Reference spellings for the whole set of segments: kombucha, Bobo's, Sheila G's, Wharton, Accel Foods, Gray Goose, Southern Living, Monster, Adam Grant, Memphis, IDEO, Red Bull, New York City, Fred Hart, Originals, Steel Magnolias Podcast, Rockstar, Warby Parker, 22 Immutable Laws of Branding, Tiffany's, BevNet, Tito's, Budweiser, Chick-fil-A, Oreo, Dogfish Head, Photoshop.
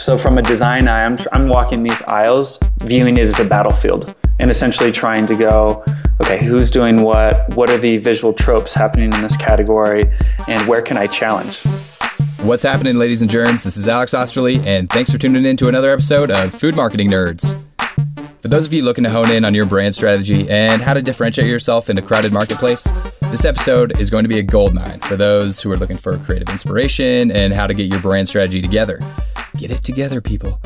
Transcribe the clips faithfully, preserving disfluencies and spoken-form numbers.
So from a design eye, I'm, I'm walking these aisles, viewing it as a battlefield and essentially trying to go, okay, who's doing what? What are the visual tropes happening in this category? And where can I challenge? What's happening, ladies and germs? This is Alex Osterley, and thanks for tuning in to another episode of Food Marketing Nerds. For those of you looking to hone in on your brand strategy and how to differentiate yourself in a crowded marketplace, this episode is going to be a goldmine for those who are looking for creative inspiration and how to get your brand strategy together. Get it together, people.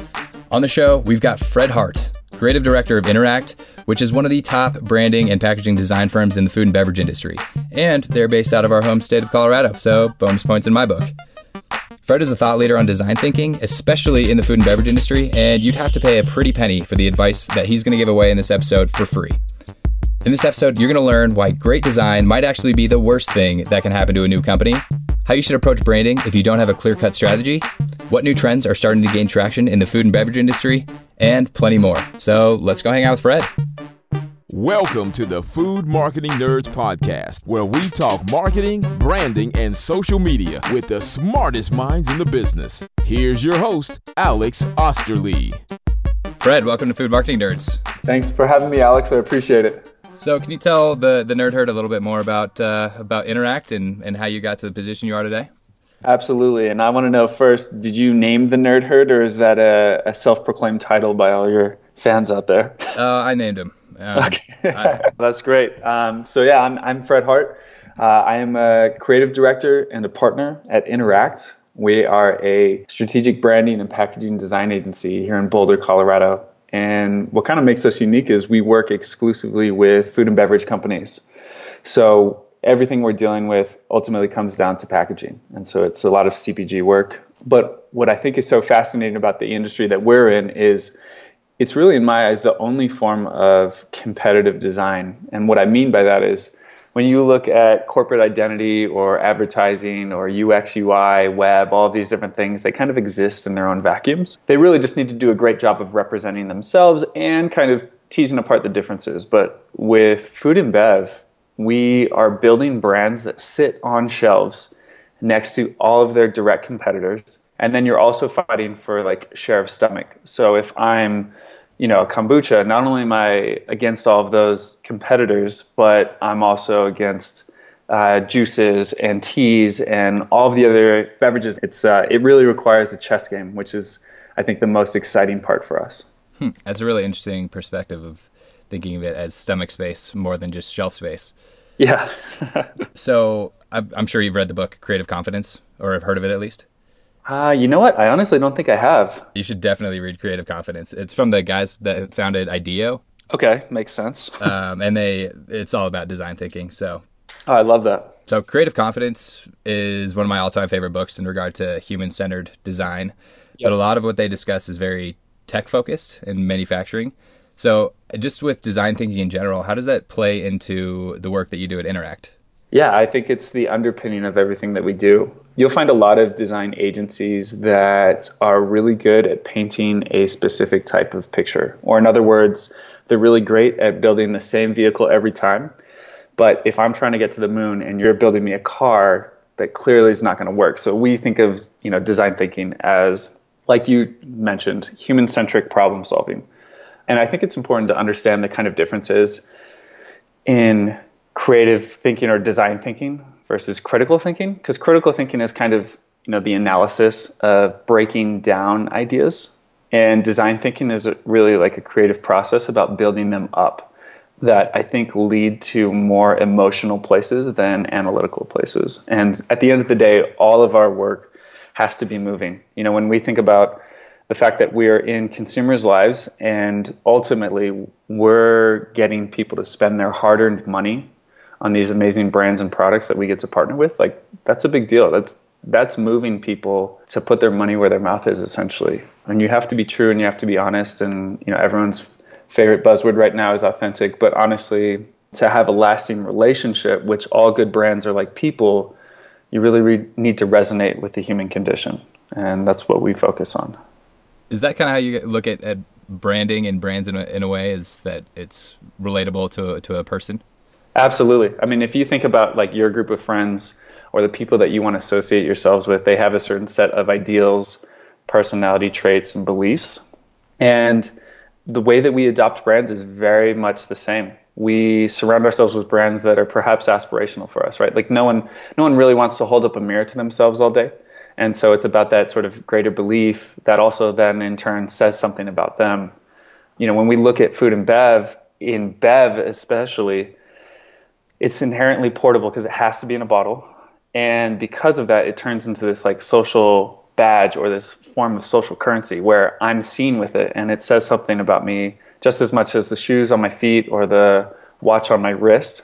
On the show, we've got Fred Hart, creative director of Interact, which is one of the top branding and packaging design firms in the food and beverage industry. And they're based out of our home state of Colorado, so bonus points in my book. Fred is a thought leader on design thinking, especially in the food and beverage industry, and you'd have to pay a pretty penny for the advice that he's going to give away in this episode for free. In this episode, you're going to learn why great design might actually be the worst thing that can happen to a new company, how you should approach branding if you don't have a clear-cut strategy, what new trends are starting to gain traction in the food and beverage industry, and plenty more. So let's go hang out with Fred. Welcome to the Food Marketing Nerds Podcast, where we talk marketing, branding, and social media with the smartest minds in the business. Here's your host, Alex Osterley. Fred, welcome to Food Marketing Nerds. Thanks for having me, Alex. I appreciate it. So can you tell the, the nerd herd a little bit more about uh, about Interact and, and how you got to the position you are today? Absolutely. And I want to know first, did you name the nerd herd, or is that a, a self-proclaimed title by all your fans out there? Uh, I named him. Um, okay. I, That's great. Um, so yeah, I'm, I'm Fred Hart. Uh, I am a creative director and a partner at Interact. We are a strategic branding and packaging design agency here in Boulder, Colorado. And what kind of makes us unique is we work exclusively with food and beverage companies. So everything we're dealing with ultimately comes down to packaging. And so it's a lot of C P G work. But what I think is so fascinating about the industry that we're in is it's really, in my eyes, the only form of competitive design. And what I mean by that is when you look at corporate identity or advertising or U X, U I, web, all these different things, they kind of exist in their own vacuums. They really just need to do a great job of representing themselves and kind of teasing apart the differences. But with food and bev, we are building brands that sit on shelves next to all of their direct competitors. And then you're also fighting for like share of stomach. So if I'm you know, kombucha, not only am I against all of those competitors, but I'm also against uh, juices and teas and all of the other beverages. It's uh, it really requires a chess game, which is, I think, the most exciting part for us. Hmm. That's a really interesting perspective of thinking of it as stomach space more than just shelf space. Yeah. So I'm sure you've read the book Creative Confidence, or have heard of it at least. Uh, you know what? I honestly don't think I have. You should definitely read Creative Confidence. It's from the guys that founded IDEO. Okay, makes sense. um, and they it's all about design thinking. So, oh, I love that. So Creative Confidence is one of my all-time favorite books in regard to human-centered design. Yep. But a lot of what they discuss is very tech-focused and manufacturing. So just with design thinking in general, how does that play into the work that you do at Interact? Yeah, I think it's the underpinning of everything that we do. You'll find a lot of design agencies that are really good at painting a specific type of picture. Or in other words, they're really great at building the same vehicle every time. But if I'm trying to get to the moon and you're building me a car, that clearly is not going to work. So we think of, you know, design thinking as, like you mentioned, human-centric problem solving. And I think it's important to understand the kind of differences in creative thinking or design thinking versus critical thinking, because critical thinking is kind of, you know, the analysis of breaking down ideas, and design thinking is really like a creative process about building them up that I think lead to more emotional places than analytical places. And at the end of the day, all of our work has to be moving. You know, when we think about the fact that we are in consumers' lives and ultimately we're getting people to spend their hard-earned money on these amazing brands and products that we get to partner with, like, that's a big deal. That's that's moving people to put their money where their mouth is, essentially. And you have to be true and you have to be honest. And, you know, everyone's favorite buzzword right now is authentic. But honestly, to have a lasting relationship, which all good brands are like people, you really re- need to resonate with the human condition. And that's what we focus on. Is that kind of how you look at, at branding and brands in a, in a way, is that it's relatable to to a person? Absolutely. I mean, if you think about like your group of friends or the people that you want to associate yourselves with, they have a certain set of ideals personality traits and beliefs. And the way that we adopt brands is very much the same. We surround ourselves with brands that are perhaps aspirational for us, right? Like no one, no one really wants to hold up a mirror to themselves all day. And so it's about that sort of greater belief that also then in turn says something about them. You know, when we look at food and bev, in bev especially, it's inherently portable because it has to be in a bottle. And because of that, it turns into this like social badge or this form of social currency where I'm seen with it and it says something about me just as much as the shoes on my feet or the watch on my wrist.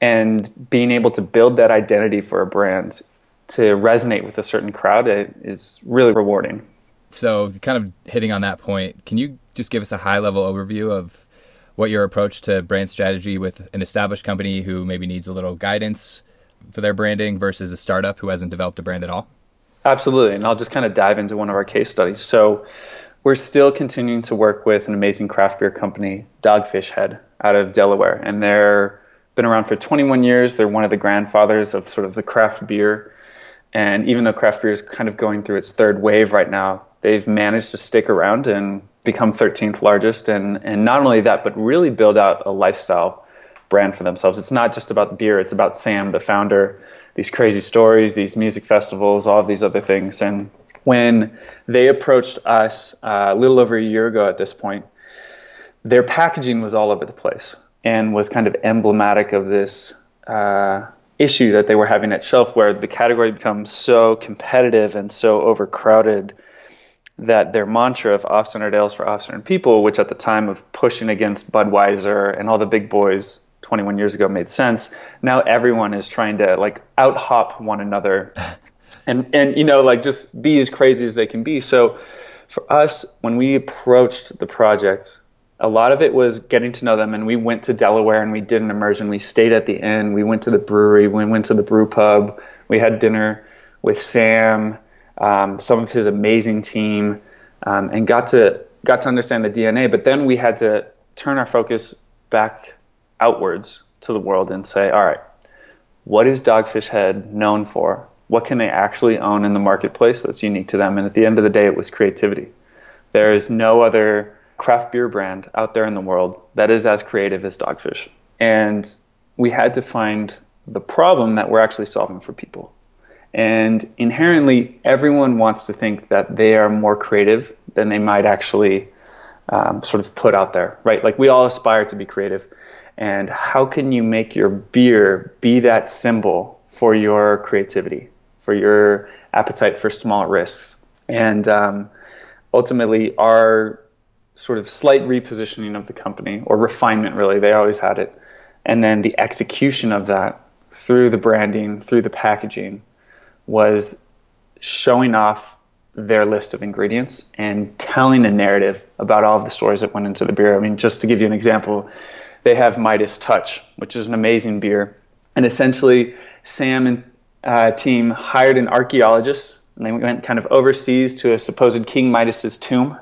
And being able to build that identity for a brand to resonate with a certain crowd is really rewarding. So kind of hitting on that point, can you just give us a high-level overview of what your approach to brand strategy with an established company who maybe needs a little guidance for their branding versus a startup who hasn't developed a brand at all? Absolutely. And I'll just kind of dive into one of our case studies. So we're still continuing to work with an amazing craft beer company, Dogfish Head, out of Delaware. And they're been around for twenty-one years. They're one of the grandfathers of sort of the craft beer. And even though craft beer is kind of going through its third wave right now, they've managed to stick around and become thirteenth largest. And, and not only that, but really build out a lifestyle brand for themselves. It's not just about beer. It's about Sam, the founder, these crazy stories, these music festivals, all of these other things. And when they approached us uh, a little over a year ago at this point, their packaging was all over the place and was kind of emblematic of this uh, issue that they were having at shelf, where the category becomes so competitive and so overcrowded that their mantra of off-centered ales for off-centered people, which at the time of pushing against Budweiser and all the big boys twenty-one years ago made sense. Now everyone is trying to like out hop one another and, and, you know, like just be as crazy as they can be. So for us, when we approached the project, a lot of it was getting to know them. And we went to Delaware and we did an immersion. We stayed at the inn. We went to the brewery. We went to the brew pub. We had dinner with Sam, um, some of his amazing team, um, and got to, got to understand the D N A. But then we had to turn our focus back outwards to the world and say, all right, what is Dogfish Head known for? What can they actually own in the marketplace that's unique to them? And at the end of the day, it was creativity. There is no other craft beer brand out there in the world that is as creative as Dogfish. And we had to find the problem that we're actually solving for people. And inherently, everyone wants to think that they are more creative than they might actually um, sort of put out there, right? Like we all aspire to be creative. And how can you make your beer be that symbol for your creativity, for your appetite for small risks? And um, ultimately, our sort of slight repositioning of the company, or refinement really, they always had it, and then the execution of that through the branding, through the packaging, was showing off their list of ingredients and telling a narrative about all of the stories that went into the beer. I mean, just to give you an example, they have Midas Touch, which is an amazing beer. And essentially, Sam and uh, team hired an archaeologist, and they went kind of overseas to a supposed King Midas's tomb.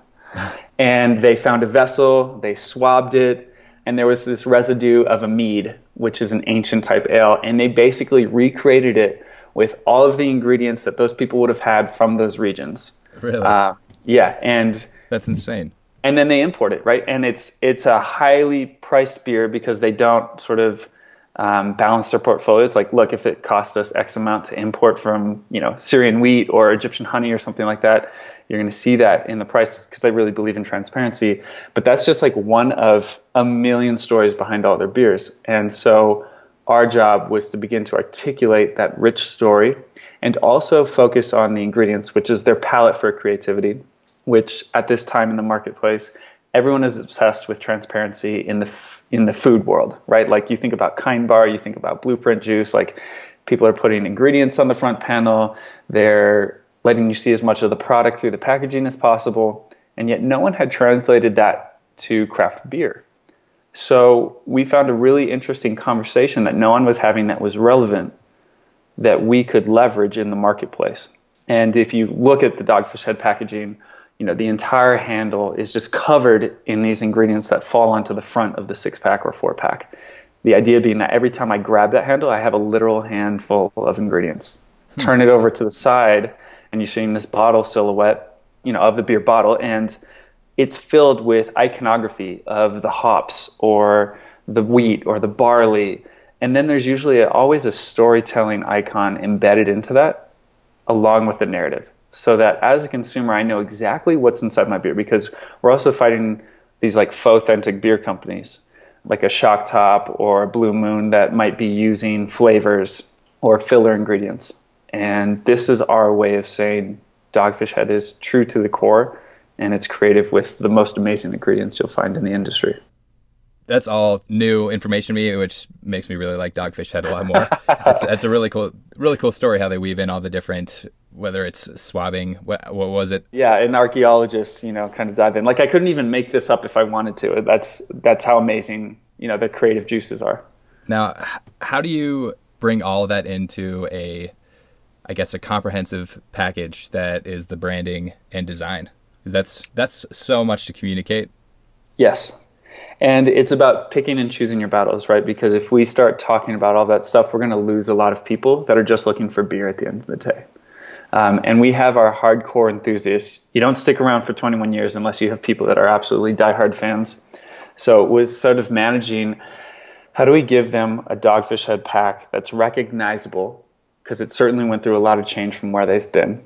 And they found a vessel, they swabbed it, and there was this residue of a mead, which is an ancient type ale. And they basically recreated it with all of the ingredients that those people would have had from those regions. Really? Uh, yeah. And that's insane. And then they import it, right? And it's it's a highly priced beer because they don't sort of um, balance their portfolio. It's like, look, if it cost us X amount to import from, you know, Syrian wheat or Egyptian honey or something like that, you're going to see that in the price because they really believe in transparency. But that's just like one of a million stories behind all their beers. And so our job was to begin to articulate that rich story and also focus on the ingredients, which is their palate for creativity, which at this time in the marketplace, everyone is obsessed with transparency in the f in the food world, right? Like you think about Kind Bar, you think about Blueprint Juice, like people are putting ingredients on the front panel, they're letting you see as much of the product through the packaging as possible, and yet no one had translated that to craft beer. So we found a really interesting conversation that no one was having that was relevant that we could leverage in the marketplace. And if you look at the Dogfish Head packaging, you know, the entire handle is just covered in these ingredients that fall onto the front of the six-pack or four-pack. The idea being that every time I grab that handle, I have a literal handful of ingredients. Hmm. Turn it over to the side, and you're seeing this bottle silhouette you know, of the beer bottle, and it's filled with iconography of the hops or the wheat or the barley. And then there's usually a, always a storytelling icon embedded into that along with the narrative, so that as a consumer, I know exactly what's inside my beer, because we're also fighting these like faux authentic beer companies like a Shock Top or a Blue Moon that might be using flavors or filler ingredients. And this is our way of saying Dogfish Head is true to the core, and it's creative with the most amazing ingredients you'll find in the industry. That's all new information to me, which makes me really like Dogfish Head a lot more. That's, that's a really cool, really cool story how they weave in all the different, whether it's swabbing, what, what was it? Yeah, and archaeologists, you know, kind of dive in. Like I couldn't even make this up if I wanted to. That's that's how amazing, you know, the creative juices are. Now, how do you bring all of that into a, I guess, a comprehensive package that is the branding and design? That's that's so much to communicate. Yes. And it's about picking and choosing your battles, right? Because if we start talking about all that stuff, we're going to lose a lot of people that are just looking for beer at the end of the day. Um, and we have our hardcore enthusiasts. You don't stick around for twenty-one years unless you have people that are absolutely diehard fans. So it was sort of managing, how do we give them a Dogfish Head pack that's recognizable? Because it certainly went through a lot of change from where they've been.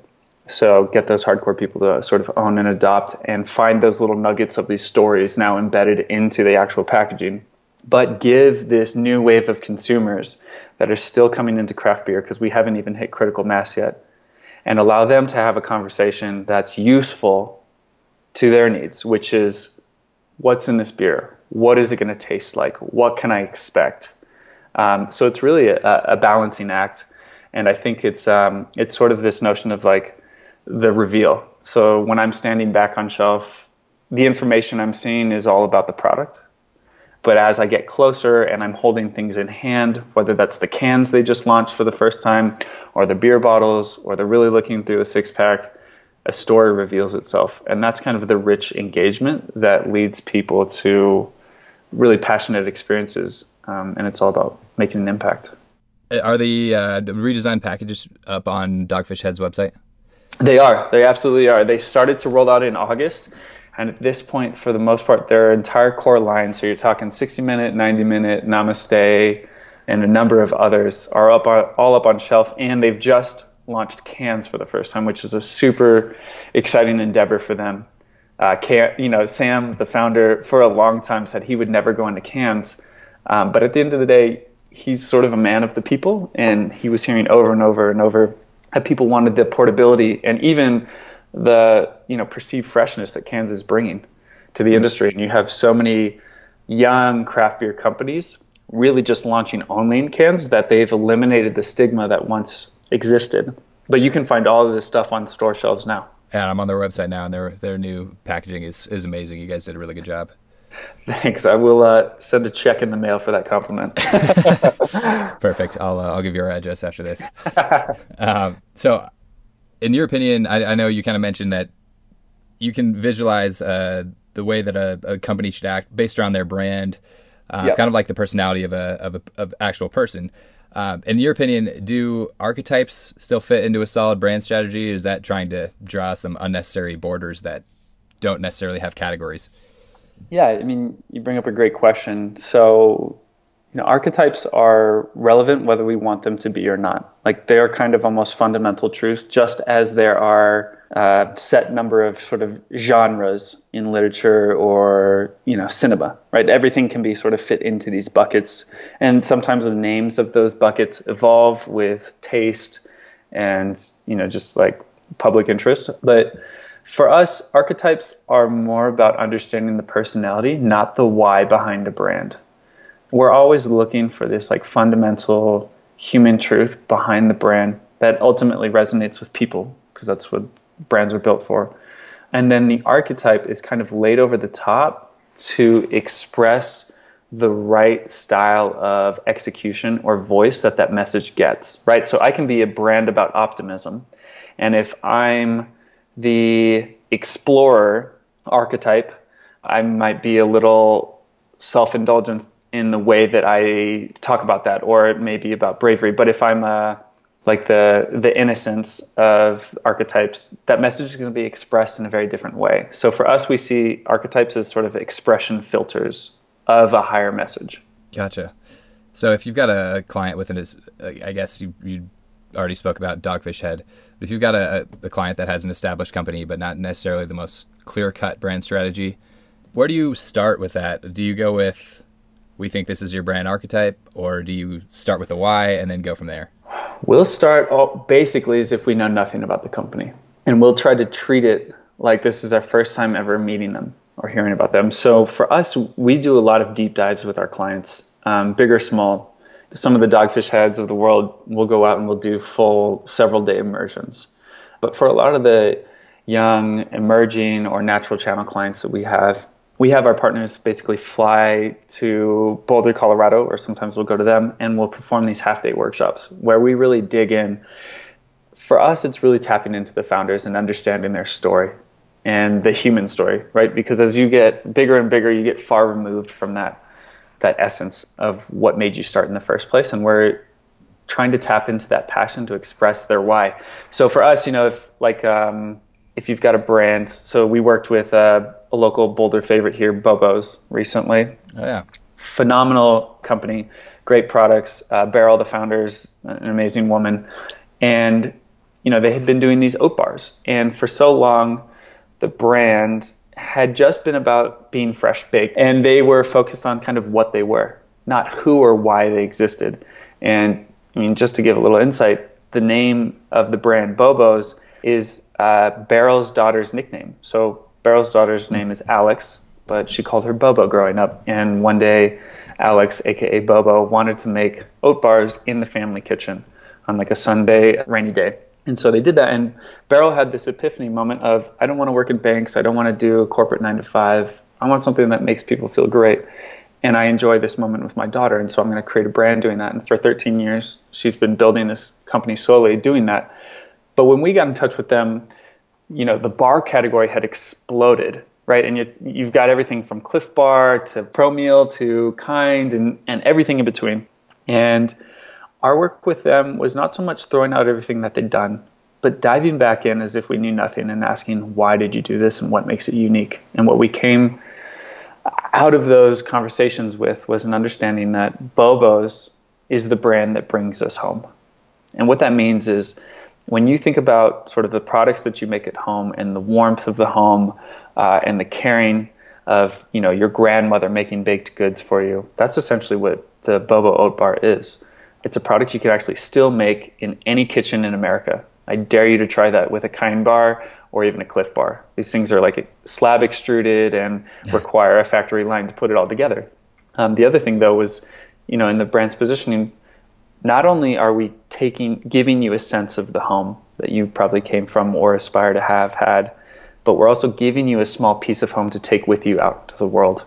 So get those hardcore people to sort of own and adopt and find those little nuggets of these stories now embedded into the actual packaging. But give this new wave of consumers that are still coming into craft beer, because we haven't even hit critical mass yet, and allow them to have a conversation that's useful to their needs, which is what's in this beer? What is it going to taste like? What can I expect? Um, so it's really a, a balancing act. And I think it's um, it's sort of this notion of like, the reveal. So when I'm standing back on shelf, the information I'm seeing is all about the product. But as I get closer and I'm holding things in hand, whether that's the cans they just launched for the first time, or the beer bottles, or they're really looking through a six pack, a story reveals itself. And that's kind of the rich engagement that leads people to really passionate experiences. Um, and it's all about making an impact. Are the uh, redesigned packages up on Dogfish Head's website? They are. They absolutely are. They started to roll out in August, and at this point, for the most part, their entire core line, so you're talking sixty-minute, ninety-minute, Namaste, and a number of others are up on, all up on shelf, and they've just launched cans for the first time, which is a super exciting endeavor for them. Uh, can, you know, Sam, the founder, for a long time said he would never go into cans, um, but at the end of the day, he's sort of a man of the people, and he was hearing over and over and over that people wanted the portability and even the, you know, perceived freshness that cans is bringing to the industry. And you have so many young craft beer companies really just launching only in cans that they've eliminated the stigma that once existed. But you can find all of this stuff on the store shelves now. And I'm on their website now, and their their new packaging is, is amazing. You guys did a really good job. Thanks. I will uh, send a check in the mail for that compliment. Perfect. I'll uh, I'll give you our address after this. Um, so, in your opinion, I, I know you kind of mentioned that you can visualize uh, the way that a, a company should act based around their brand, uh, yep. kind of like the personality of a of a of actual person. Um, in your opinion, do archetypes still fit into a solid brand strategy? Or is that trying to draw some unnecessary borders that don't necessarily have categories? Yeah, I mean, you bring up a great question. So, you know, archetypes are relevant whether we want them to be or not. Like, they are kind of almost fundamental truths, just as there are a set number of sort of genres in literature or, you know, cinema, right? Everything can be sort of fit into these buckets. And sometimes the names of those buckets evolve with taste and, you know, just like public interest. But for us, archetypes are more about understanding the personality, not the why behind a brand. We're always looking for this like fundamental human truth behind the brand that ultimately resonates with people, because that's what brands are built for. And then the archetype is kind of laid over the top to express the right style of execution or voice that that message gets, right? So I can be a brand about optimism, and if I'm the explorer archetype, I might be a little self-indulgent in the way that I talk about that, or it may be about bravery. But if I'm a like the the innocence of archetypes, that message is going to be expressed in a very different way. So for us, we see archetypes as sort of expression filters of a higher message. Gotcha. So if you've got a client with an, I guess you you already spoke about Dogfish Head, but if you've got a, a client that has an established company but not necessarily the most clear-cut brand strategy, where do you start with that? Do you go with, we think this is your brand archetype, or do you start with a why and then go from there? We'll start all, basically as if we know nothing about the company, and we'll try to treat it like this is our first time ever meeting them or hearing about them. So for us, we do a lot of deep dives with our clients, um, big or small. Some of the Dogfish Heads of the world will go out and we'll do full several day immersions. But for a lot of the young, emerging, or natural channel clients that we have, we have our partners basically fly to Boulder, Colorado, or sometimes we'll go to them, and we'll perform these half-day workshops where we really dig in. For us, it's really tapping into the founders and understanding their story and the human story, right? Because as you get bigger and bigger, you get far removed from that, that essence of what made you start in the first place, and we're trying to tap into that passion to express their why. So for us, you know, if like um, if you've got a brand, so we worked with uh, a local Boulder favorite here, Bobo's, recently. Oh, yeah. Phenomenal company, great products. Uh, Beryl, the founder's an amazing woman. And, you know, they had been doing these oat bars. And for so long, the brand had just been about being fresh baked. And they were focused on kind of what they were, not who or why they existed. And, I mean, just to give a little insight, the name of the brand, Bobo's, is uh, Beryl's daughter's nickname. So Beryl's daughter's name is Alex, but she called her Bobo growing up. And one day, Alex, a k a. Bobo, wanted to make oat bars in the family kitchen on like a Sunday, rainy day. And so they did that. And Beryl had this epiphany moment of, I don't want to work in banks. I don't want to do a corporate nine to five. I want something that makes people feel great. And I enjoy this moment with my daughter. And so I'm going to create a brand doing that. And for thirteen years, she's been building this company slowly doing that. But when we got in touch with them, you know, the bar category had exploded, right? And you, you've got everything from Cliff Bar to Pro Meal to Kind and, and everything in between. And our work with them was not so much throwing out everything that they'd done, but diving back in as if we knew nothing and asking, why did you do this and what makes it unique? And what we came out of those conversations with was an understanding that Bobo's is the brand that brings us home. And what that means is, when you think about sort of the products that you make at home and the warmth of the home uh, and the caring of, you know, your grandmother making baked goods for you, that's essentially what the Bobo Oat Bar is. It's a product you can actually still make in any kitchen in America. I dare you to try that with a Kind bar or even a Cliff bar. These things are like slab extruded and require a factory line to put it all together. Um, the other thing, though, was, you know, in the brand's positioning, not only are we taking, giving you a sense of the home that you probably came from or aspire to have had, but we're also giving you a small piece of home to take with you out to the world.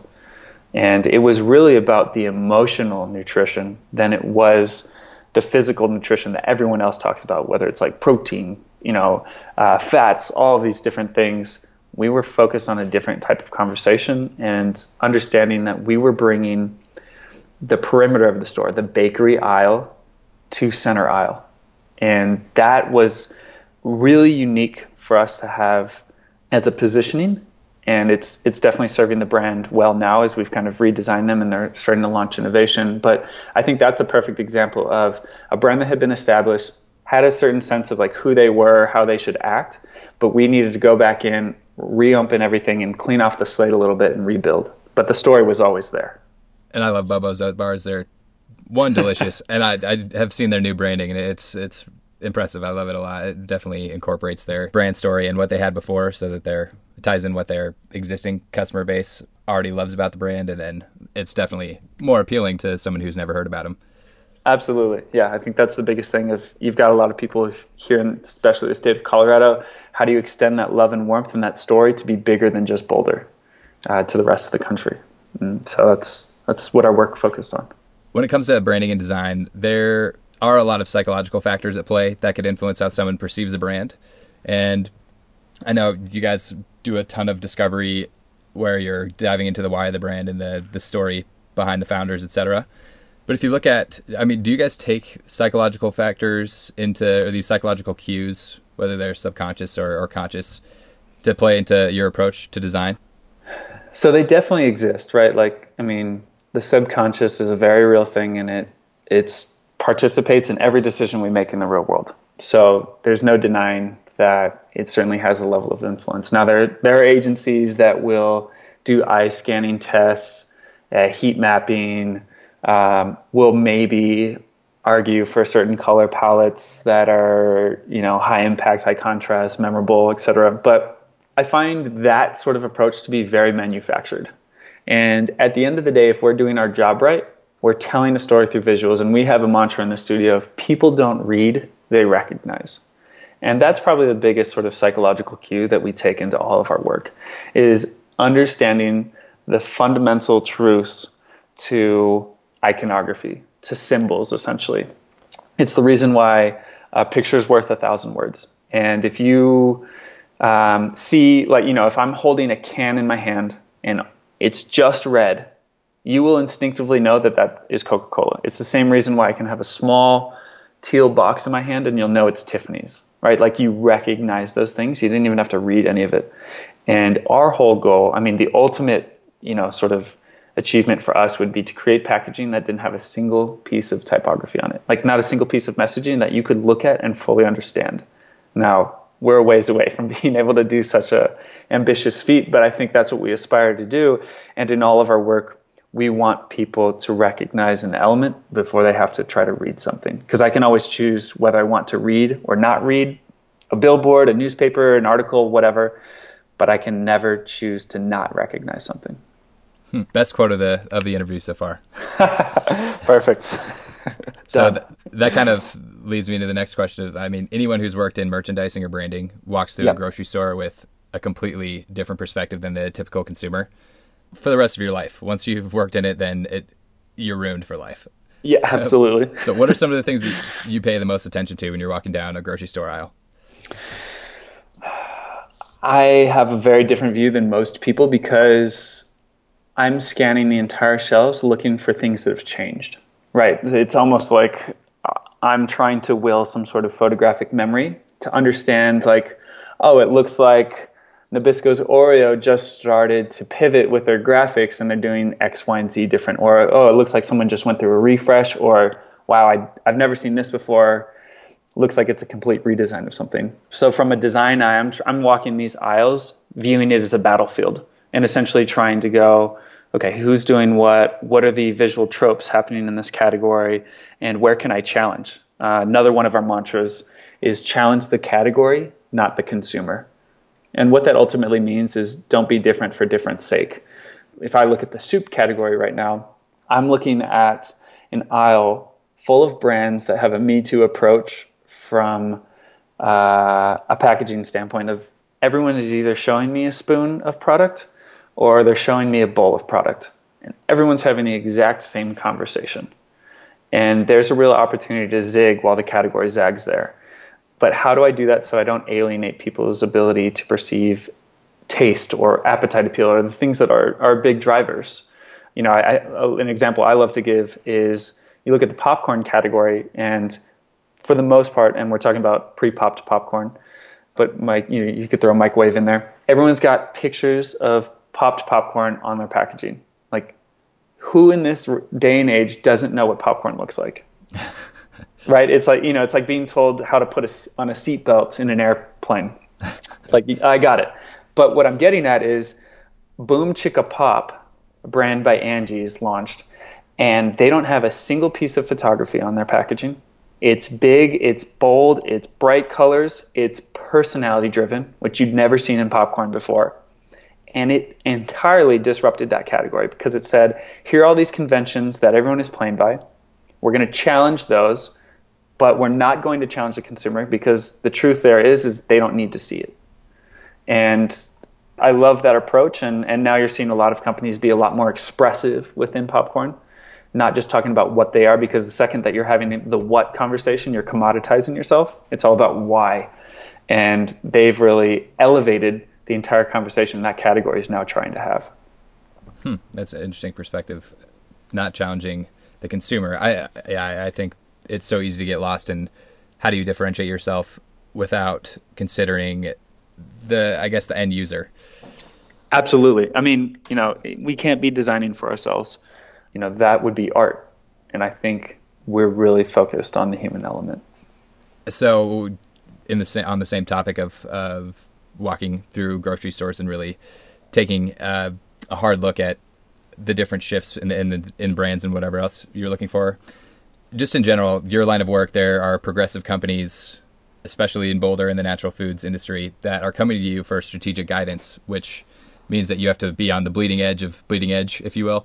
And it was really about the emotional nutrition than it was the physical nutrition that everyone else talks about, whether it's like protein, you know, uh, fats, all of these different things. We were focused on a different type of conversation and understanding that we were bringing the perimeter of the store, the bakery aisle, to center aisle. And that was really unique for us to have as a positioning. And it's it's definitely serving the brand well now as we've kind of redesigned them and they're starting to launch innovation. But I think that's a perfect example of a brand that had been established, had a certain sense of like who they were, how they should act, but we needed to go back in, reopen everything and clean off the slate a little bit and rebuild. But the story was always there. And I love Bobo's Oat Bars. They're one, delicious, and I, I have seen their new branding, and it's it's impressive. I love it a lot. It definitely incorporates their brand story and what they had before, so that they're, it ties in what their existing customer base already loves about the brand, and then it's definitely more appealing to someone who's never heard about them. Absolutely, yeah. I think that's the biggest thing. If you've got a lot of people here, in especially the state of Colorado, how do you extend that love and warmth and that story to be bigger than just Boulder uh, to the rest of the country? And so that's that's what our work focused on. When it comes to branding and design, there are a lot of psychological factors at play that could influence how someone perceives a brand. And I know you guys do a ton of discovery where you're diving into the why of the brand and the, the story behind the founders, et cetera. But if you look at, I mean, do you guys take psychological factors into, or these psychological cues, whether they're subconscious or, or conscious, to play into your approach to design? So they definitely exist, right? Like, I mean, the subconscious is a very real thing, and it it's participates in every decision we make in the real world. So there's no denying that it certainly has a level of influence. Now, there, there are agencies that will do eye scanning tests, uh, heat mapping, um, will maybe argue for certain color palettes that are, you know, high impact, high contrast, memorable, et cetera. But I find that sort of approach to be very manufactured. And at the end of the day, if we're doing our job right, we're telling a story through visuals. And we have a mantra in the studio of people don't read, they recognize. And that's probably the biggest sort of psychological cue that we take into all of our work, is understanding the fundamental truths to iconography, to symbols, essentially. It's the reason why a picture's worth a thousand words. And if you um, see, like, you know, if I'm holding a can in my hand and it's just red, you will instinctively know that that is Coca-Cola. It's the same reason why I can have a small teal box in my hand and you'll know it's Tiffany's, right? Like, you recognize those things. You didn't even have to read any of it. And our whole goal, I mean, the ultimate, you know, sort of achievement for us would be to create packaging that didn't have a single piece of typography on it, like not a single piece of messaging that you could look at and fully understand. Now, we're a ways away from being able to do such a ambitious feat, but I think that's what we aspire to do. And in all of our work, we want people to recognize an element before they have to try to read something, because I can always choose whether I want to read or not read a billboard, a newspaper, an article, whatever. But I can never choose to not recognize something. Hmm. Best quote of the of the interview so far. Perfect. So th- that kind of leads me to the next question. Of, I mean, anyone who's worked in merchandising or branding walks through yep. a grocery store with a completely different perspective than the typical consumer for the rest of your life. Once you've worked in it, then it you're ruined for life. Yeah, absolutely. Um, so what are some of the things that you pay the most attention to when you're walking down a grocery store aisle? I have a very different view than most people, because I'm scanning the entire shelves looking for things that have changed, right? It's almost like I'm trying to will some sort of photographic memory to understand, like, oh, it looks like Nabisco's Oreo just started to pivot with their graphics and they're doing X, Y, and Z different. Or, oh, it looks like someone just went through a refresh. Or, wow, I, I've never seen this before. Looks like it's a complete redesign of something. So from a design eye, I'm, tr- I'm walking these aisles, viewing it as a battlefield, and essentially trying to go, okay, who's doing what? What are the visual tropes happening in this category? And where can I challenge? Uh, another one of our mantras is challenge the category, not the consumer. And what that ultimately means is don't be different for different's sake. If I look at the soup category right now, I'm looking at an aisle full of brands that have a Me Too approach, from uh, a packaging standpoint of everyone is either showing me a spoon of product or they're showing me a bowl of product. And everyone's having the exact same conversation. And there's a real opportunity to zig while the category zags there. But how do I do that so I don't alienate people's ability to perceive taste or appetite appeal or the things that are, are big drivers? You know, I, I, an example I love to give is you look at the popcorn category, and for the most part, and we're talking about pre-popped popcorn, but Mike, you know, you could throw a microwave in there. Everyone's got pictures of popped popcorn on their packaging. Like, who in this day and age doesn't know what popcorn looks like? Right? It's like, you know, it's like being told how to put a, on a seatbelt in an airplane. It's like, I got it. But what I'm getting at is Boom Chicka Pop, a brand by Angie's, launched, and they don't have a single piece of photography on their packaging. It's big, it's bold, it's bright colors, it's personality driven, which you'd never seen in popcorn before. And it entirely disrupted that category, because it said, here are all these conventions that everyone is playing by. We're going to challenge those, but we're not going to challenge the consumer, because the truth there is, is they don't need to see it. And I love that approach. And, and now you're seeing a lot of companies be a lot more expressive within popcorn, not just talking about what they are, because the second that you're having the what conversation, you're commoditizing yourself. It's all about why. And they've really elevated the entire conversation that category is now trying to have. Hmm, that's an interesting perspective. Not challenging the consumer. I yeah, I think it's so easy to get lost in how do you differentiate yourself without considering the, I guess, the end user. Absolutely. I mean, you know, we can't be designing for ourselves. You know, that would be art. And I think we're really focused on the human element. So in the same, on the same topic of, of walking through grocery stores and really taking uh, a hard look at the different shifts in, in the in brands and whatever else you're looking for. Just in general, your line of work, there are progressive companies, especially in Boulder in the natural foods industry, that are coming to you for strategic guidance, which means that you have to be on the bleeding edge of bleeding edge, if you will.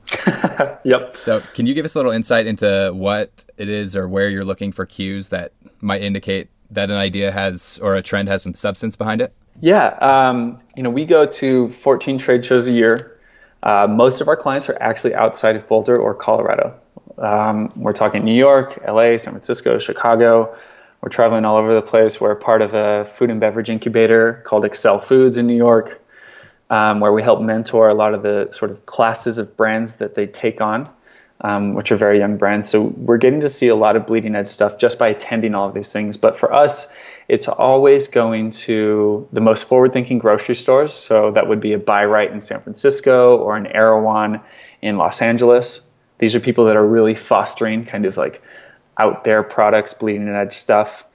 Yep. So can you give us a little insight into what it is or where you're looking for cues that might indicate that an idea has, or a trend has, some substance behind it? Yeah. Um, you know, we go to fourteen trade shows a year. Uh, most of our clients are actually outside of Boulder or Colorado. Um, we're talking New York, L A, San Francisco, Chicago. We're traveling all over the place. We're part of a food and beverage incubator called Accel Foods in New York, um, where we help mentor a lot of the sort of classes of brands that they take on, um, which are very young brands. So we're getting to see a lot of bleeding edge stuff just by attending all of these things. But for us, it's always going to the most forward-thinking grocery stores. So that would be a Buy Right in San Francisco or an Erewhon in Los Angeles. These are people that are really fostering kind of like out there products, bleeding edge stuff.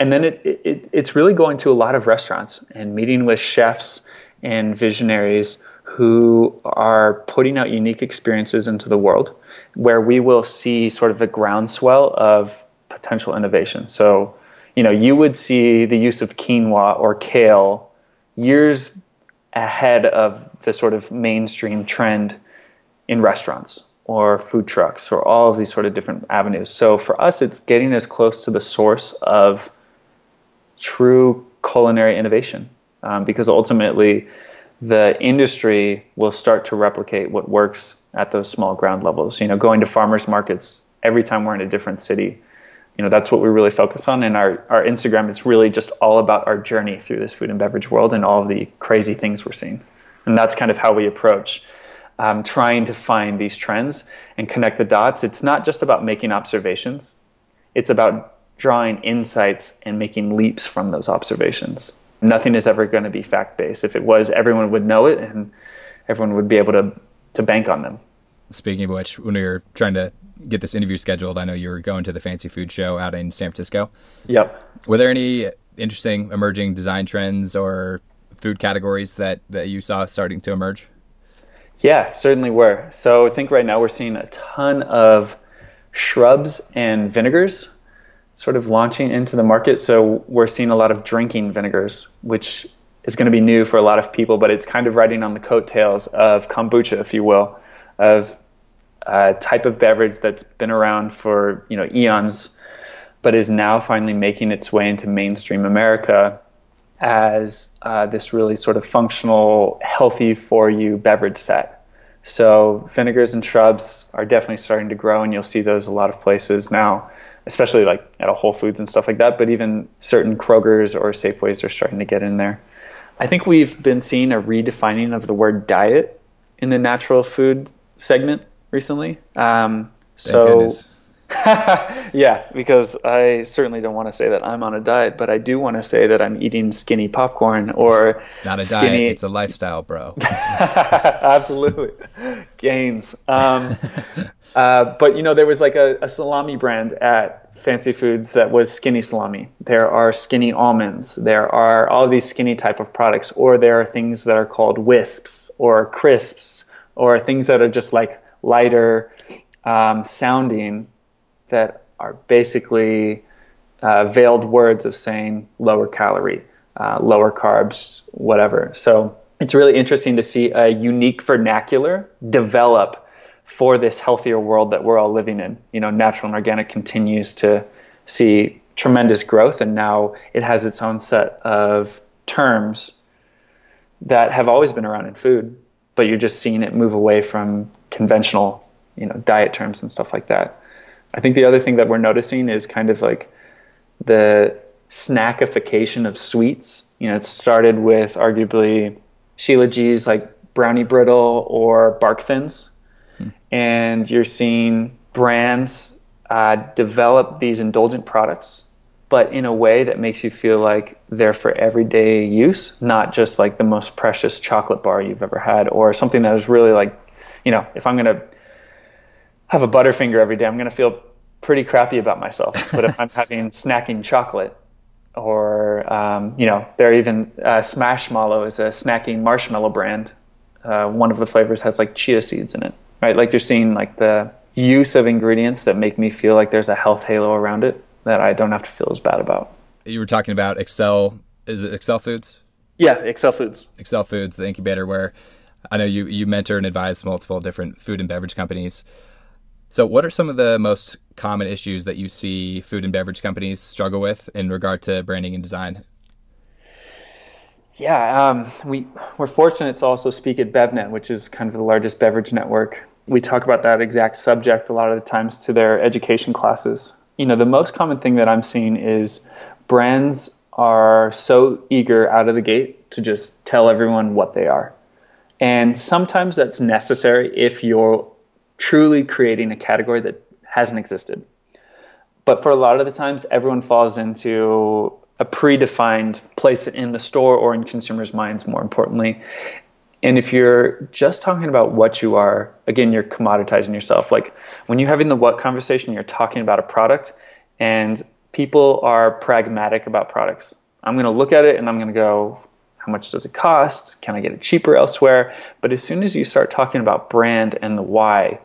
And then it, it it's really going to a lot of restaurants and meeting with chefs and visionaries who are putting out unique experiences into the world, where we will see sort of a groundswell of potential innovation. So, you know, you would see the use of quinoa or kale years ahead of the sort of mainstream trend in restaurants or food trucks or all of these sort of different avenues. So for us, it's getting as close to the source of true culinary innovation, um, because ultimately the industry will start to replicate what works at those small ground levels. You know, going to farmers markets every time we're in a different city, you know, that's what we really focus on. And our, our Instagram is really just all about our journey through this food and beverage world and all of the crazy things we're seeing. And that's kind of how we approach um, trying to find these trends and connect the dots. It's not just about making observations. It's about drawing insights and making leaps from those observations. Nothing is ever going to be fact-based. If it was, everyone would know it and everyone would be able to, to bank on them. Speaking of which, when we were trying to get this interview scheduled, I know you were going to the fancy food show out in San Francisco. Yep. Were there any interesting emerging design trends or food categories that, that you saw starting to emerge? Yeah, certainly were. So I think right now we're seeing a ton of shrubs and vinegars sort of launching into the market. So we're seeing a lot of drinking vinegars, which is going to be new for a lot of people, but it's kind of riding on the coattails of kombucha, if you will, of a type of beverage that's been around for, you know, eons, but is now finally making its way into mainstream America as uh, this really sort of functional, healthy for you beverage set. So vinegars and shrubs are definitely starting to grow, and you'll see those a lot of places now, especially like at a Whole Foods and stuff like that, but even certain Kroger's or Safeways are starting to get in there. I think we've been seeing a redefining of the word diet in the natural food segment recently. Um, so yeah, because I certainly don't want to say that I'm on a diet, but I do want to say that I'm eating skinny popcorn or it's not a skinny... diet. It's a lifestyle, bro. Absolutely. Gains. Um, uh, but you know, there was like a, a salami brand at Fancy Foods that was skinny salami. There are skinny almonds. There are all these skinny type of products, or there are things that are called wisps or crisps or things that are just like lighter um, sounding, that are basically uh, veiled words of saying lower calorie, uh, lower carbs, whatever. So it's really interesting to see a unique vernacular develop for this healthier world that we're all living in. You know, natural and organic continues to see tremendous growth, and now it has its own set of terms that have always been around in food, but you're just seeing it move away from conventional, you know, diet terms and stuff like that. I think the other thing that we're noticing is kind of like the snackification of sweets. You know, it started with arguably Sheila G's like brownie brittle or bark thins. Hmm. And you're seeing brands uh, develop these indulgent products, but in a way that makes you feel like they're for everyday use, not just like the most precious chocolate bar you've ever had, or something that is really like, you know, if I'm going to have a Butterfinger every day, I'm going to feel pretty crappy about myself. But if I'm having snacking chocolate, or, um, you know, they're even, uh, Smash Mallow is a snacking marshmallow brand. Uh, one of the flavors has like chia seeds in it, right? Like you're seeing like the use of ingredients that make me feel like there's a health halo around it that I don't have to feel as bad about. You were talking about Accel, is it Accel Foods? Yeah, Accel Foods. Accel Foods, the incubator where I know you, you mentor and advise multiple different food and beverage companies. So what are some of the most common issues that you see food and beverage companies struggle with in regard to branding and design? Yeah, um, we, we're fortunate to also speak at BevNet, which is kind of the largest beverage network. We talk about that exact subject a lot of the times to their education classes. You know, the most common thing that I'm seeing is brands are so eager out of the gate to just tell everyone what they are. And sometimes that's necessary if you're truly creating a category that hasn't existed. But for a lot of the times, everyone falls into a predefined place in the store or in consumers' minds, more importantly. And if you're just talking about what you are, again, you're commoditizing yourself. Like when you're having the what conversation, you're talking about a product, and people are pragmatic about products. I'm going to look at it and I'm going to go, how much does it cost? Can I get it cheaper elsewhere? But as soon as you start talking about brand and the why,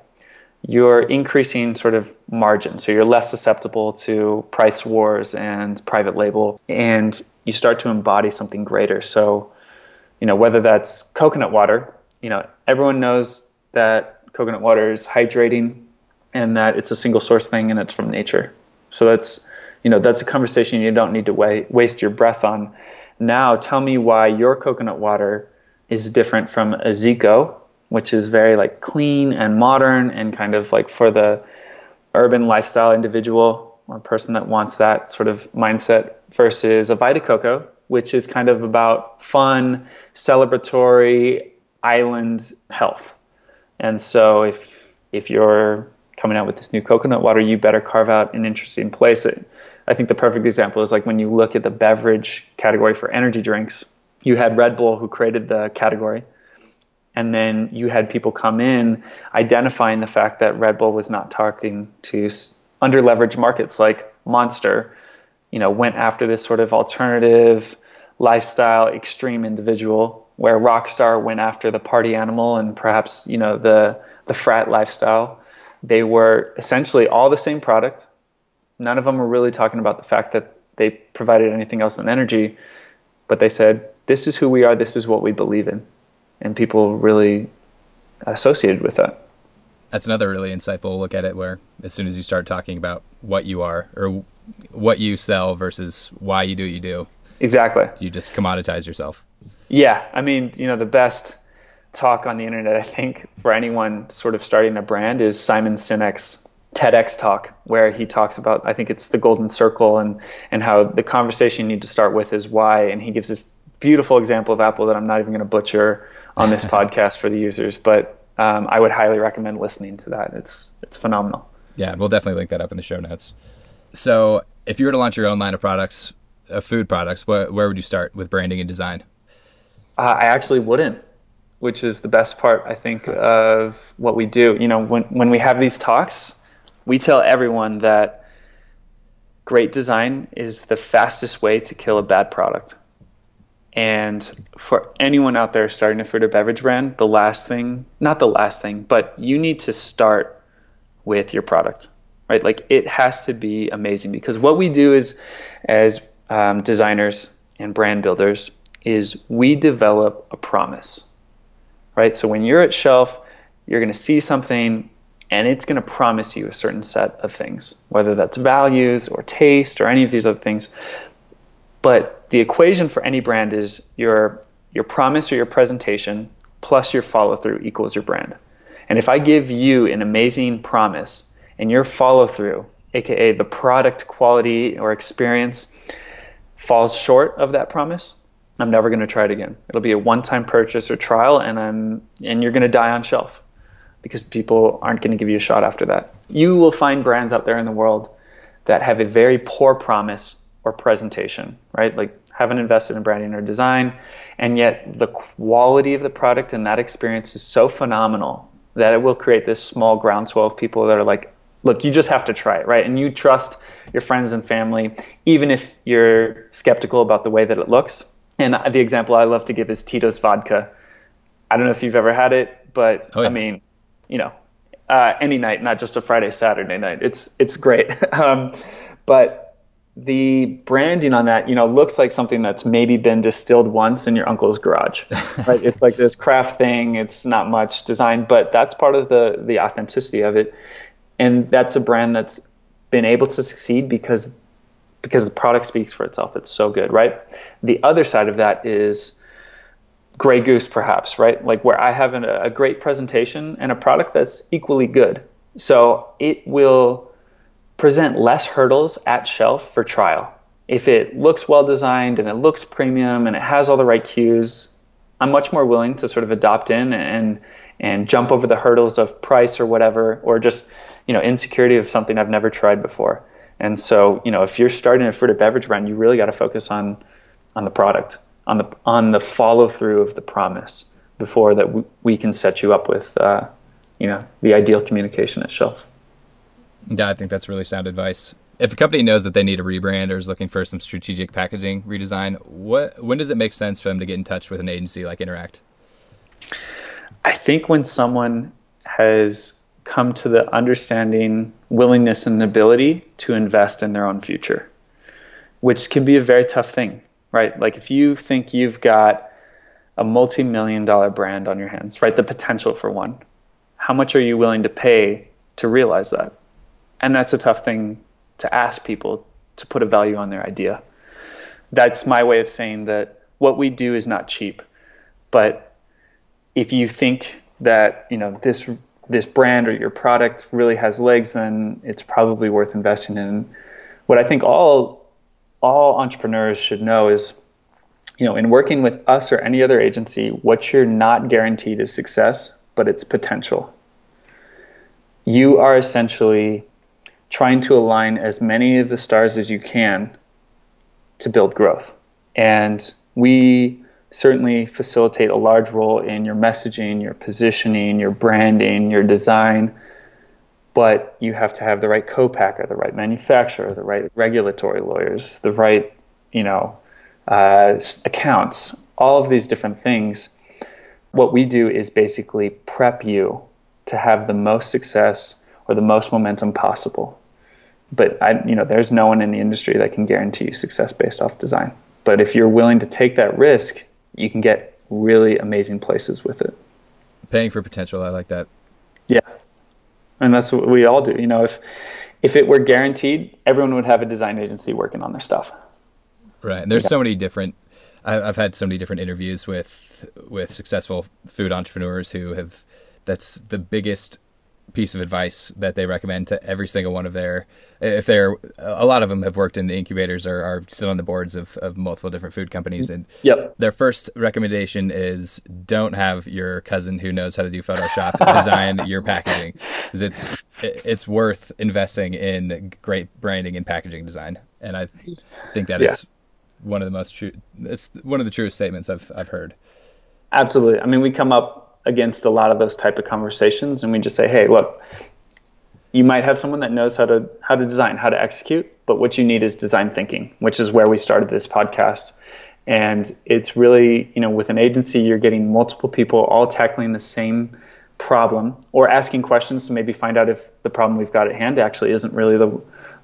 you're increasing sort of margin. So you're less susceptible to price wars and private label, and you start to embody something greater. So, you know, whether that's coconut water, you know, everyone knows that coconut water is hydrating and that it's a single source thing and it's from nature. So that's, you know, that's a conversation you don't need to wa- waste your breath on. Now tell me why your coconut water is different from a Zico, which is very like clean and modern and kind of like for the urban lifestyle individual or person that wants that sort of mindset, versus a Vita Coco, which is kind of about fun, celebratory island health. And so if if you're coming out with this new coconut water, you better carve out an interesting place. I think the perfect example is like when you look at the beverage category for energy drinks, you had Red Bull who created the category. And then you had people come in identifying the fact that Red Bull was not talking to under-leveraged markets like Monster, you know, went after this sort of alternative lifestyle, extreme individual, where Rockstar went after the party animal and perhaps, you know, the, the frat lifestyle. They were essentially all the same product. None of them were really talking about the fact that they provided anything else than energy, but they said, this is who we are, this is what we believe in. And people really associated with that. That's another really insightful look at it, where as soon as you start talking about what you are or what you sell versus why you do what you do. Exactly. You just commoditize yourself. Yeah. I mean, you know, the best talk on the internet, I think, for anyone sort of starting a brand is Simon Sinek's TEDx talk, where he talks about, I think it's the golden circle, and, and how the conversation you need to start with is why. And he gives this beautiful example of Apple that I'm not even going to butcher on this podcast for the users, but um, I would highly recommend listening to that. It's it's phenomenal. Yeah, we'll definitely link that up in the show notes. So if you were to launch your own line of products, uh, food products, wh- where would you start with branding and design? Uh, I actually wouldn't, which is the best part, I think, of what we do. You know, when when we have these talks, we tell everyone that great design is the fastest way to kill a bad product. And for anyone out there starting a food or beverage brand, the last thing, not the last thing, but you need to start with your product, right? Like it has to be amazing, because what we do is, as um, designers and brand builders, is we develop a promise, right? So when you're at shelf, you're going to see something and it's going to promise you a certain set of things, whether that's values or taste or any of these other things. But the equation for any brand is your your promise or your presentation plus your follow-through equals your brand. And if I give you an amazing promise and your follow-through, aka the product quality or experience, falls short of that promise, I'm never going to try it again. It'll be a one-time purchase or trial, and I'm and you're going to die on shelf. because people aren't going to give you a shot after that. You will find brands out there in the world that have a very poor promise or presentation, right? Like haven't invested in branding or design, and yet the quality of the product and that experience is so phenomenal that it will create this small groundswell of people that are like, look, you just have to try it, right? And you trust your friends and family, even if you're skeptical about the way that it looks. And the example I love to give is Tito's vodka. I don't know if you've ever had it, but oh, yeah. I mean, you know, uh, any night, not just a Friday, Saturday night. It's it's great. um, but the branding on that, you know, looks like something that's maybe been distilled once in your uncle's garage. Right? It's like this craft thing. It's not much design, but that's part of the the authenticity of it. And that's a brand that's been able to succeed because because the product speaks for itself. It's so good, right? The other side of that is Gray Goose, perhaps, right? Like where I have an, a great presentation and a product that's equally good. So it will present less hurdles at shelf for trial. If it looks well designed and it looks premium and it has all the right cues, I'm much more willing to sort of adopt in and and jump over the hurdles of price or whatever, or just, you know, insecurity of something I've never tried before. And so, you know, if you're starting a fruit or beverage brand, you really got to focus on on the product, on the on the follow through of the promise before that we, we can set you up with, uh, you know, the ideal communication at shelf. Yeah, I think that's really sound advice. If a company knows that they need a rebrand or is looking for some strategic packaging redesign, what when does it make sense for them to get in touch with an agency like Interact? I think when someone has come to the understanding, willingness, and ability to invest in their own future, which can be a very tough thing, right? Like if you think you've got a multi-million dollar brand on your hands, right, the potential for one, how much are you willing to pay to realize that? And that's a tough thing to ask people to put a value on their idea. That's my way of saying that what we do is not cheap, but if you think that, you know, this this brand or your product really has legs, then it's probably worth investing in. What I think all all entrepreneurs should know is, you know, in working with us or any other agency, what you're not guaranteed is success, but it's potential. You are essentially trying to align as many of the stars as you can to build growth. And we certainly facilitate a large role in your messaging, your positioning, your branding, your design, but you have to have the right co-packer, the right manufacturer, the right regulatory lawyers, the right, you know, uh, accounts, all of these different things. What we do is basically prep you to have the most success or the most momentum possible. But I, you know, there's no one in the industry that can guarantee you success based off design. But if you're willing to take that risk, you can get really amazing places with it. Paying for potential, I like that. Yeah, and that's what we all do. You know, if if it were guaranteed, everyone would have a design agency working on their stuff. Right, and there's yeah. so many different. I've had so many different interviews with with successful food entrepreneurs who have. That's the biggest piece of advice that they recommend to every single one of their. If they're a lot of them have worked in the incubators or are still on the boards of, of multiple different food companies, and yep. their first recommendation is don't have your cousin who knows how to do Photoshop design your packaging, because it's it's worth investing in great branding and packaging design. And I think that yeah. is one of the most true. It's one of the truest statements I've I've heard. Absolutely. I mean, we come up against a lot of those type of conversations, and we just say, hey, look. You might have someone that knows how to how to design, how to execute, but what you need is design thinking, which is where we started this podcast. And it's really, you know, with an agency, you're getting multiple people all tackling the same problem or asking questions to maybe find out if the problem we've got at hand actually isn't really the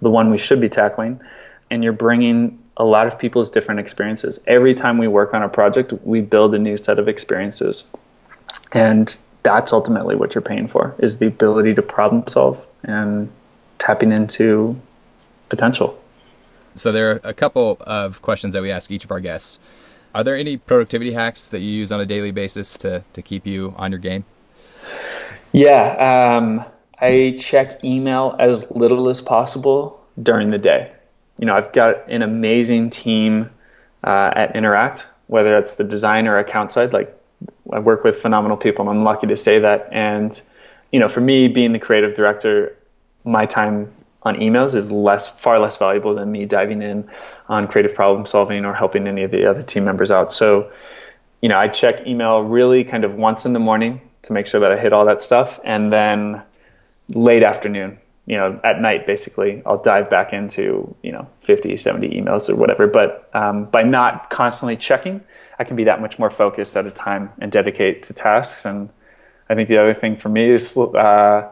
the one we should be tackling. And you're bringing a lot of people's different experiences. Every time we work on a project, we build a new set of experiences. And that's ultimately what you're paying for, is the ability to problem solve and tapping into potential. So there are a couple of questions that we ask each of our guests. Are there any productivity hacks that you use on a daily basis to, to keep you on your game? Yeah. Um, I check email as little as possible during the day. You know, I've got an amazing team uh, at Interact, whether that's the design or account side, like I work with phenomenal people, and I'm lucky to say that. And you know, for me, being the creative director, my time on emails is less, far less valuable than me diving in on creative problem solving or helping any of the other team members out. So, you know, I check email really kind of once in the morning to make sure that I hit all that stuff. And then late afternoon, you know, at night, basically, I'll dive back into, you know, fifty, seventy emails or whatever. But um, by not constantly checking, I can be that much more focused at a time and dedicate to tasks. And I think the other thing for me is uh,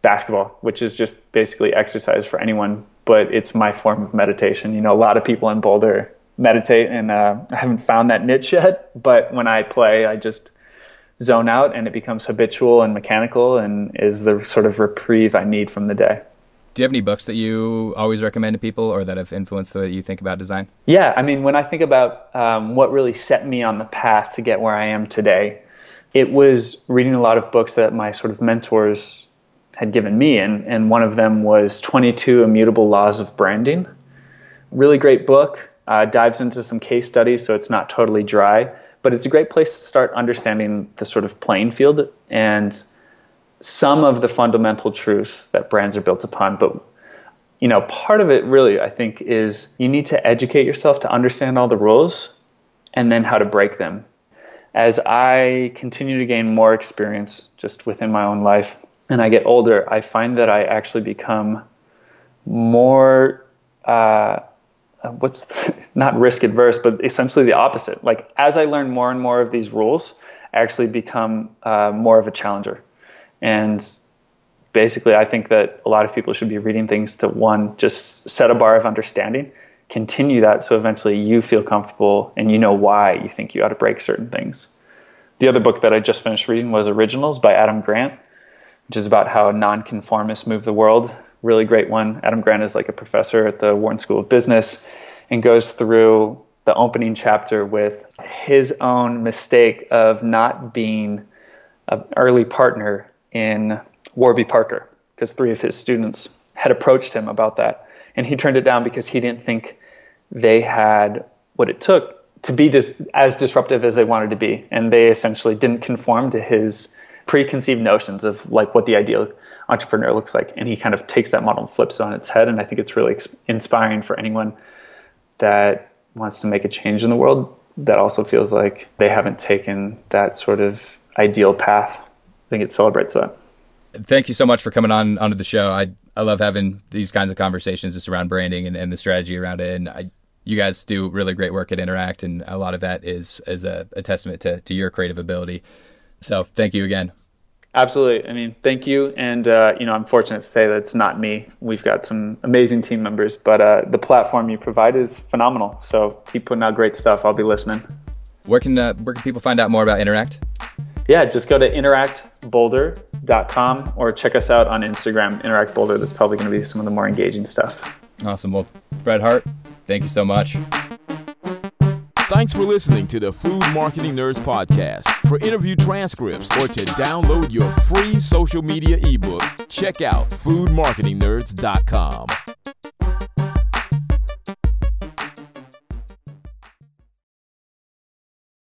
basketball, which is just basically exercise for anyone, but it's my form of meditation. You know, a lot of people in Boulder meditate, and uh, I haven't found that niche yet, but when I play, I just zone out, and it becomes habitual and mechanical and is the sort of reprieve I need from the day. Do you have any books that you always recommend to people or that have influenced the way you think about design? Yeah, I mean, when I think about um, what really set me on the path to get where I am today, it was reading a lot of books that my sort of mentors had given me, and, and one of them was twenty-two Immutable Laws of Branding. Really great book, uh, dives into some case studies, so it's not totally dry. But it's a great place to start understanding the sort of playing field and some of the fundamental truths that brands are built upon. But, you know, part of it really, I think, is you need to educate yourself to understand all the rules and then how to break them. As I continue to gain more experience just within my own life and I get older, I find that I actually become more... Uh, what's the, not risk adverse, but essentially the opposite. Like, as I learn more and more of these rules, I actually become uh, more of a challenger. And basically, I think that a lot of people should be reading things to, one, just set a bar of understanding, continue that so eventually you feel comfortable and you know why you think you ought to break certain things. The other book that I just finished reading was Originals by Adam Grant, which is about how nonconformists move the world. Really great one. Adam Grant is like a professor at the Wharton School of Business and goes through the opening chapter with his own mistake of not being an early partner in Warby Parker because three of his students had approached him about that. And he turned it down because he didn't think they had what it took to be dis- as disruptive as they wanted to be. And they essentially didn't conform to his preconceived notions of like what the ideal entrepreneur looks like, and he kind of takes that model and flips it on its head. And I think it's really ex- inspiring for anyone that wants to make a change in the world that also feels like they haven't taken that sort of ideal path. I think it celebrates that. Thank you so much for coming on onto the show. I I love having these kinds of conversations just around branding and, and the strategy around it. And I, you guys do really great work at Interact, and a lot of that is is a, a testament to to your creative ability. So thank you again. Absolutely. I mean, thank you. And, uh, you know, I'm fortunate to say that it's not me. We've got some amazing team members, but uh, the platform you provide is phenomenal. So keep putting out great stuff. I'll be listening. Where can, uh, where can people find out more about Interact? Yeah, just go to interact boulder dot com or check us out on Instagram, Interact Boulder. That's probably going to be some of the more engaging stuff. Awesome. Well, Fred Hart, thank you so much. Thanks for listening to the Food Marketing Nerds Podcast. For interview transcripts or to download your free social media ebook, check out food marketing nerds dot com.